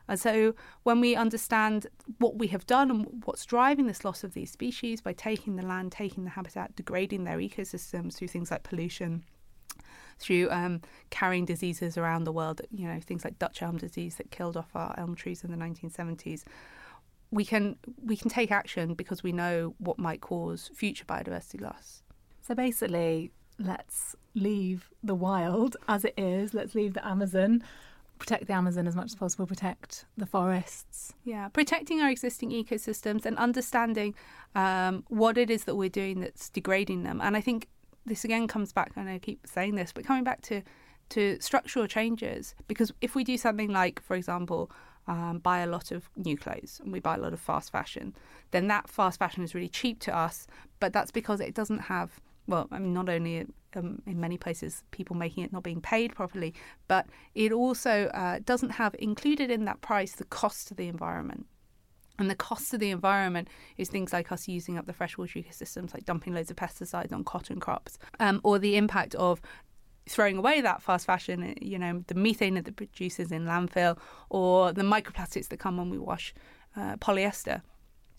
And so when we understand what we have done and what's driving this loss of these species by taking the land, taking the habitat, degrading their ecosystems through things like pollution, through um, carrying diseases around the world, you know, things like Dutch elm disease that killed off our elm trees in the nineteen seventies, we can we can take action because we know what might cause future biodiversity loss. So basically, let's leave the wild as it is. Let's leave the Amazon. Protect the Amazon as much as possible, protect the forests. Yeah, protecting our existing ecosystems and understanding um, what it is that we're doing that's degrading them. And I think this again comes back, and I keep saying this, but coming back to, to structural changes, because if we do something like, for example, um, buy a lot of new clothes and we buy a lot of fast fashion, then that fast fashion is really cheap to us, but that's because it doesn't have, well, I mean, not only um, in many places, people making it not being paid properly, but it also uh, doesn't have included in that price the cost to the environment. And the cost to the environment is things like us using up the freshwater ecosystems, like dumping loads of pesticides on cotton crops, um, or the impact of throwing away that fast fashion, you know, the methane that it produces in landfill, or the microplastics that come when we wash uh, polyester.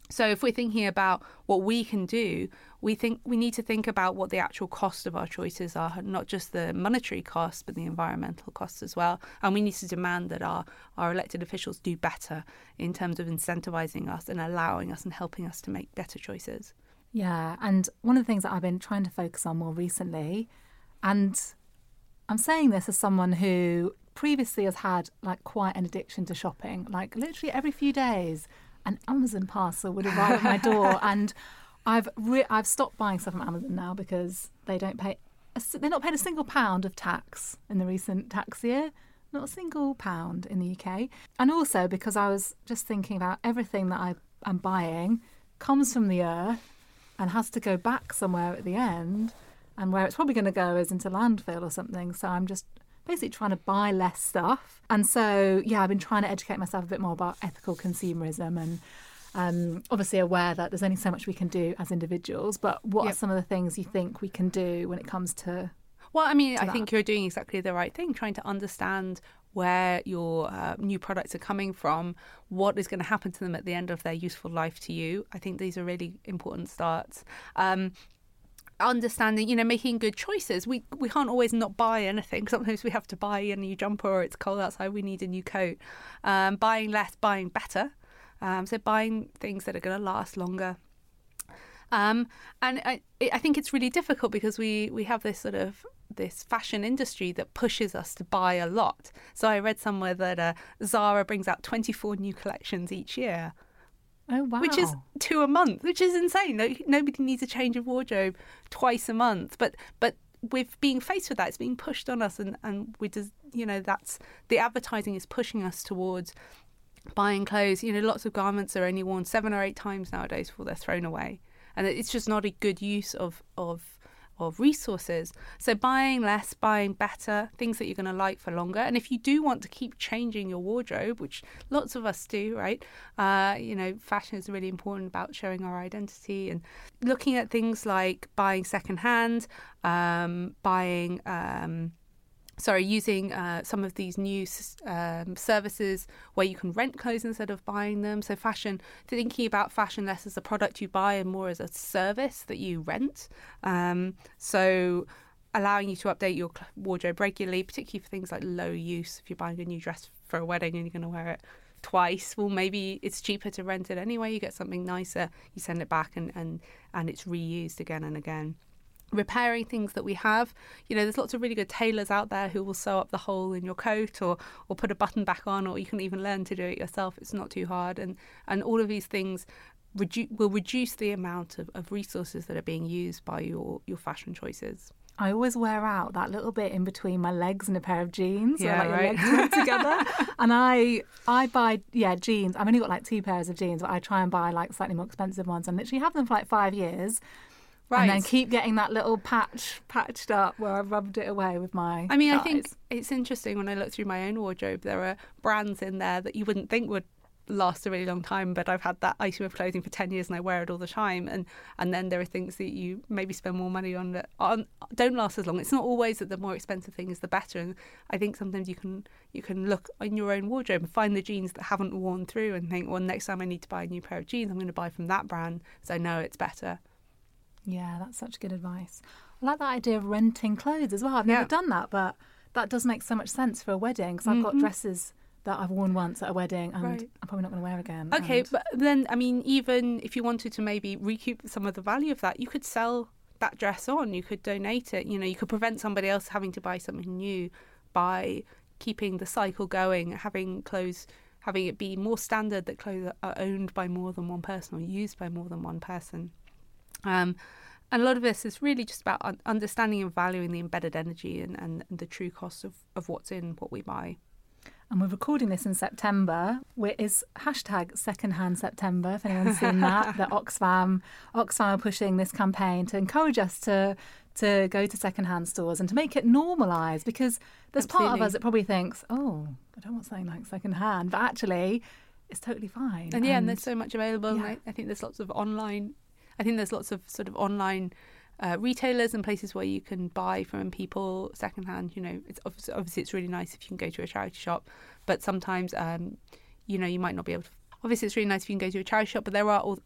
So if we're thinking about what we can do, we think we need to think about what the actual cost of our choices are, not just the monetary cost, but the environmental costs as well. And we need to demand that our, our elected officials do better in terms of incentivising us and allowing us and helping us to make better choices. Yeah, and one of the things that I've been trying to focus on more recently, and I'm saying this as someone who previously has had like quite an addiction to shopping, like literally every few days an Amazon parcel would arrive at my door, and I've re- I've stopped buying stuff from Amazon now because they don't pay. A, they're not paid a single pound of tax in the recent tax year, not a single pound in the U K. And also because I was just thinking about everything that I am buying comes from the earth and has to go back somewhere at the end, and where it's probably going to go is into landfill or something. So I'm just basically trying to buy less stuff. And so, yeah, I've been trying to educate myself a bit more about ethical consumerism, and um, obviously aware that there's only so much we can do as individuals. But what yep. are some of the things you think we can do when it comes to... Well, I mean, I that? think you're doing exactly the right thing, trying to understand where your uh, new products are coming from, what is going to happen to them at the end of their useful life to you. I think these are really important starts. Um understanding, you know, making good choices. We we can't always not buy anything. Sometimes we have to buy a new jumper, or it's cold outside, we need a new coat. Um, buying less, buying better. Um, so buying things that are going to last longer. Um, and I, I think it's really difficult because we, we have this sort of this fashion industry that pushes us to buy a lot. So I read somewhere that uh, Zara brings out twenty-four new collections each year. Oh, wow. Which is two a month, which is insane. No, nobody needs a change of wardrobe twice a month. But but with being faced with that, it's being pushed on us, and, and we just, you know, that's the advertising is pushing us towards buying clothes. You know, lots of garments are only worn seven or eight times nowadays before they're thrown away. And it's just not a good use of of of resources. So buying less, buying better, things that you're going to like for longer. And if you do want to keep changing your wardrobe, which lots of us do, right? Uh, you know, fashion is really important about showing our identity, and looking at things like buying secondhand, um, buying, um, sorry, using uh, some of these new um, services where you can rent clothes instead of buying them. So fashion, thinking about fashion less as a product you buy and more as a service that you rent. Um, so allowing you to update your wardrobe regularly, particularly for things like low use. If you're buying a new dress for a wedding and you're going to wear it twice, well, maybe it's cheaper to rent it anyway. You get something nicer, you send it back, and, and, and it's reused again and again. Repairing things that we have. You know, there's lots of really good tailors out there who will sew up the hole in your coat, or or put a button back on, or you can even learn to do it yourself. It's not too hard. And and all of these things redu- will reduce the amount of, of resources that are being used by your, your fashion choices. I always wear out that little bit in between my legs and a pair of jeans. Yeah, where, like, right. Your legs together. And I I buy, yeah, jeans. I've only got like two pairs of jeans, but I try and buy like slightly more expensive ones and literally have them for like five years. Right. And then keep getting that little patch patched up where I rubbed it away with my I mean, thighs. I think it's interesting when I look through my own wardrobe, there are brands in there that you wouldn't think would last a really long time, but I've had that item of clothing for ten years and I wear it all the time. And, and then there are things that you maybe spend more money on that aren't, don't last as long. It's not always that the more expensive thing is the better. And I think sometimes you can you can look in your own wardrobe and find the jeans that haven't worn through and think, well, next time I need to buy a new pair of jeans, I'm going to buy from that brand so I know it's better. Yeah, that's such good advice. I like that idea of renting clothes as well. I've never yeah. done that, but that does make so much sense for a wedding, because mm-hmm. I've got dresses that I've worn once at a wedding and right. I'm probably not going to wear again. Okay, and... but then, I mean, even if you wanted to maybe recoup some of the value of that, you could sell that dress on, you could donate it, you know, you could prevent somebody else having to buy something new by keeping the cycle going, having clothes, having it be more standard that clothes are owned by more than one person or used by more than one person. Um, and a lot of this is really just about understanding and valuing the embedded energy and, and, and the true cost of, of what's in what we buy. And we're recording this in September, which is hashtag secondhand September, if anyone's seen that, that Oxfam, Oxfam are pushing this campaign to encourage us to to go to secondhand stores and to make it normalised, because there's Absolutely. part of us that probably thinks, oh, I don't want something like secondhand, but actually it's totally fine. And yeah, and, and there's so much available. Yeah. And I, I think there's lots of online I think there's lots of sort of online uh, retailers and places where you can buy from people secondhand. You know, it's obviously, obviously it's really nice if you can go to a charity shop, but sometimes, um, you know, you might not be able to. Obviously, it's really nice if you can go to a charity shop, but there are all,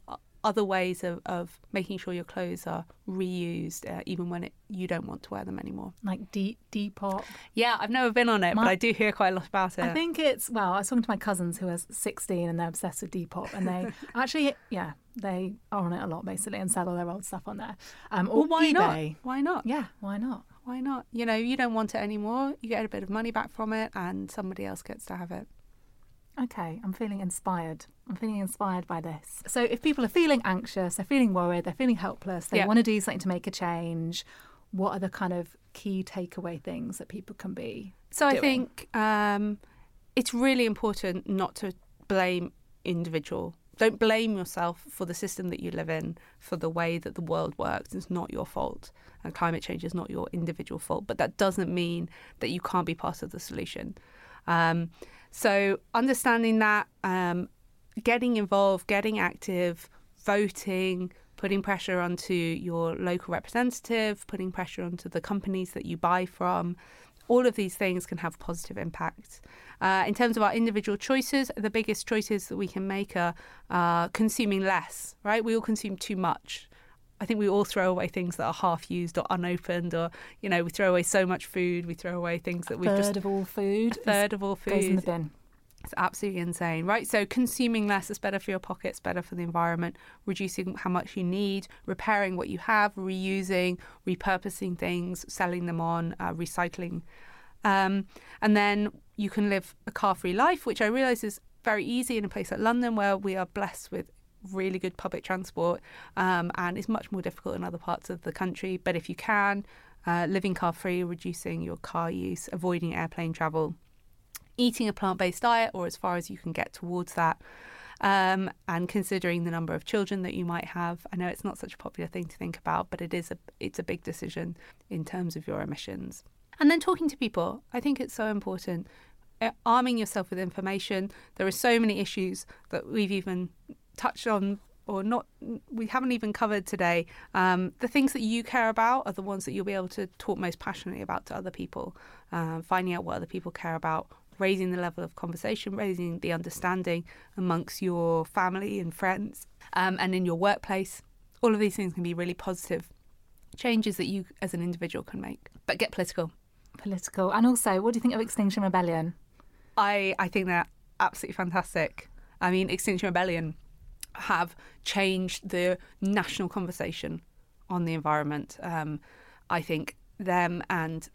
other ways of, of making sure your clothes are reused, uh, even when it, you don't want to wear them anymore. Like de- Depop? Yeah, I've never been on it, my, but I do hear quite a lot about it. I think it's, well, I was talking to my cousins who are sixteen and they're obsessed with Depop, and they actually, yeah, they are on it a lot, basically, and sell all their old stuff on there. Um, or well, why eBay. not? Why not? Yeah, why not? Why not? You know, you don't want it anymore, you get a bit of money back from it, and somebody else gets to have it. Okay, I'm feeling inspired. I'm feeling inspired by this. So if people are feeling anxious, they're feeling worried, they're feeling helpless, they yeah. want to do something to make a change, what are the kind of key takeaway things that people can be So doing? I think um, it's really important not to blame individual. Don't blame yourself for the system that you live in, for the way that the world works. It's not your fault. And climate change is not your individual fault. But that doesn't mean that you can't be part of the solution. Um, so understanding that, um, getting involved, getting active, voting, putting pressure onto your local representative, putting pressure onto the companies that you buy from, all of these things can have positive impacts. Uh, in terms of our individual choices, the biggest choices that we can make are uh, consuming less, right? We all consume too much. I think we all throw away things that are half used or unopened, or, you know, we throw away so much food. We throw away things that we've just... A third of all food. A third of all food. Goes in the bin. It's absolutely insane, right? So consuming less is better for your pockets, better for the environment, reducing how much you need, repairing what you have, reusing, repurposing things, selling them on, uh, recycling. Um, and then you can live a car-free life, which I realise is very easy in a place like London, where we are blessed with really good public transport, um, and it's much more difficult in other parts of the country. But if you can, uh, living car-free, reducing your car use, avoiding airplane travel, eating a plant-based diet or as far as you can get towards that, um, and considering the number of children that you might have. I know it's not such a popular thing to think about, but it is a, it's a big decision in terms of your emissions. And then talking to people. I think it's so important. Uh, arming yourself with information. There are so many issues that we've even touched on or not, we haven't even covered today. Um, the things that you care about are the ones that you'll be able to talk most passionately about to other people, uh, finding out what other people care about, raising the level of conversation, raising the understanding amongst your family and friends, um, and in your workplace. All of these things can be really positive changes that you as an individual can make. But get political. Political. And also, what do you think of Extinction Rebellion? I, I think they're absolutely fantastic. I mean, Extinction Rebellion have changed the national conversation on the environment. Um, I think them and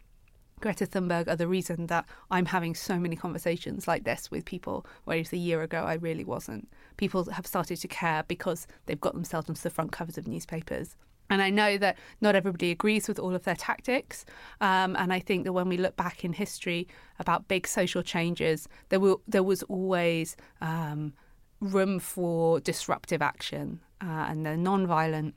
Greta Thunberg are the reason that I'm having so many conversations like this with people, whereas a year ago I really wasn't. People have started to care because they've got themselves onto the front covers of newspapers. And I know that not everybody agrees with all of their tactics. Um, and I think that when we look back in history about big social changes, there were, there was always... Um, room for disruptive action, uh, and they're non-violent.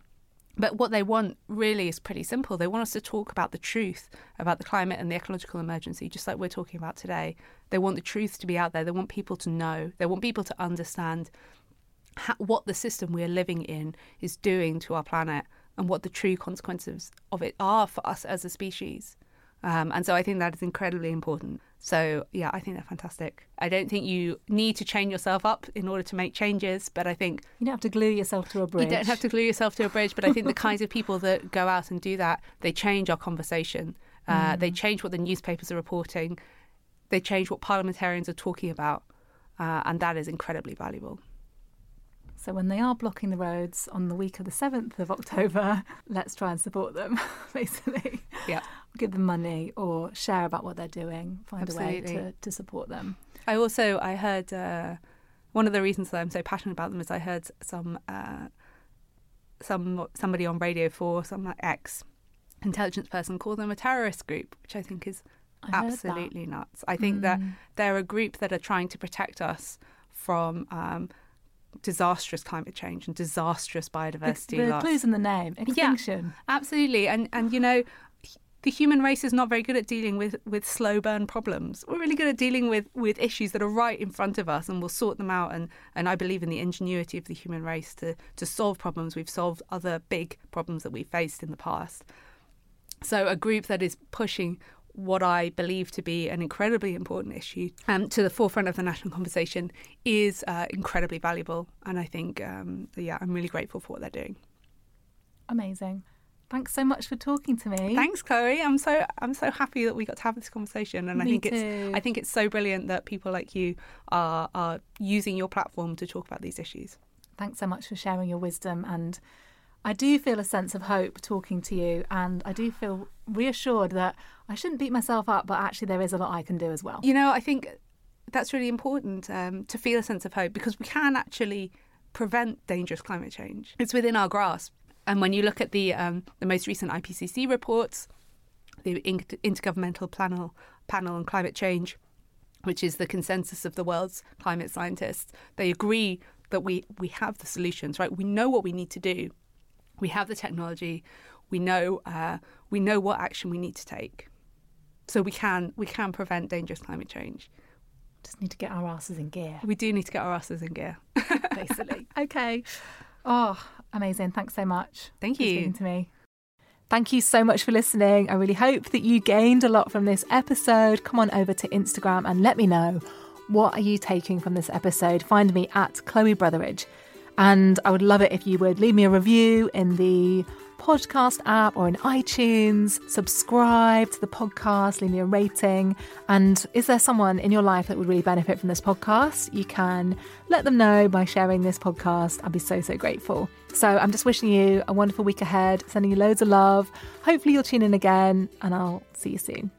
But what they want really is pretty simple. They want us to talk about the truth about the climate and the ecological emergency, just like we're talking about today. They want the truth to be out there. They want people to know. They want people to understand how, what the system we're living in is doing to our planet and what the true consequences of it are for us as a species. Um, and so I think that is incredibly important. So, yeah, I think they're fantastic. I don't think you need to chain yourself up in order to make changes, but I think... You don't have to glue yourself to a bridge. You don't have to glue yourself to a bridge, but I think the kinds of people that go out and do that, they change our conversation. Uh, mm. They change what the newspapers are reporting. They change what parliamentarians are talking about. Uh, and that is incredibly valuable. So when they are blocking the roads on the week of the seventh of October, let's try and support them, basically. Yeah. Give them money or share about what they're doing. Find Absolutely. a way to, to support them. I also, I heard, uh, one of the reasons that I'm so passionate about them is I heard some, uh, some somebody on Radio four, some like ex-intelligence person, call them a terrorist group, which I think is I absolutely nuts. I think mm. that they're a group that are trying to protect us from... Um, disastrous climate change and disastrous biodiversity the, the loss. The clues in the name, extinction. Yeah, absolutely. And, and you know, the human race is not very good at dealing with, with slow burn problems. We're really good at dealing with, with issues that are right in front of us, and we'll sort them out. And, and I believe in the ingenuity of the human race to, to solve problems. We've solved other big problems that we faced in the past. So a group that is pushing what I believe to be an incredibly important issue um, to the forefront of the national conversation is uh, incredibly valuable. And I think, um, yeah, I'm really grateful for what they're doing. Amazing. Thanks so much for talking to me. Thanks, Chloe. I'm so I'm so happy that we got to have this conversation, and me I think too. it's I think it's so brilliant that people like you are are using your platform to talk about these issues. Thanks so much for sharing your wisdom, and I do feel a sense of hope talking to you, and I do feel reassured that I shouldn't beat myself up, but actually there is a lot I can do as well. You know, I think that's really important um, to feel a sense of hope, because we can actually prevent dangerous climate change. It's within our grasp. And when you look at the um, the most recent I P C C reports, the Inter- Intergovernmental Panel Panel on Climate Change, which is the consensus of the world's climate scientists, they agree that we, we have the solutions, right? We know what we need to do. We have the technology. We know uh, we know what action we need to take. So we can we can prevent dangerous climate change. Just need to get our asses in gear. We do need to get our asses in gear, basically. Okay. Oh, amazing. Thanks so much. Thank you. For speaking to me. Thank you so much for listening. I really hope that you gained a lot from this episode. Come on over to Instagram and let me know, what are you taking from this episode? Find me at Chloe Brotheridge. And I would love it if you would leave me a review in the podcast app or in iTunes. Subscribe to the podcast, leave me a rating. And is there someone in your life that would really benefit from this podcast? You can let them know by sharing this podcast. I'd be so, so grateful. So I'm just wishing you a wonderful week ahead, sending you loads of love. Hopefully you'll tune in again, and I'll see you soon.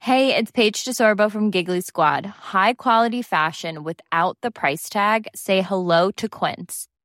Hey, it's Paige DeSorbo from Giggly Squad. High quality fashion without the price tag. Say hello to Quince.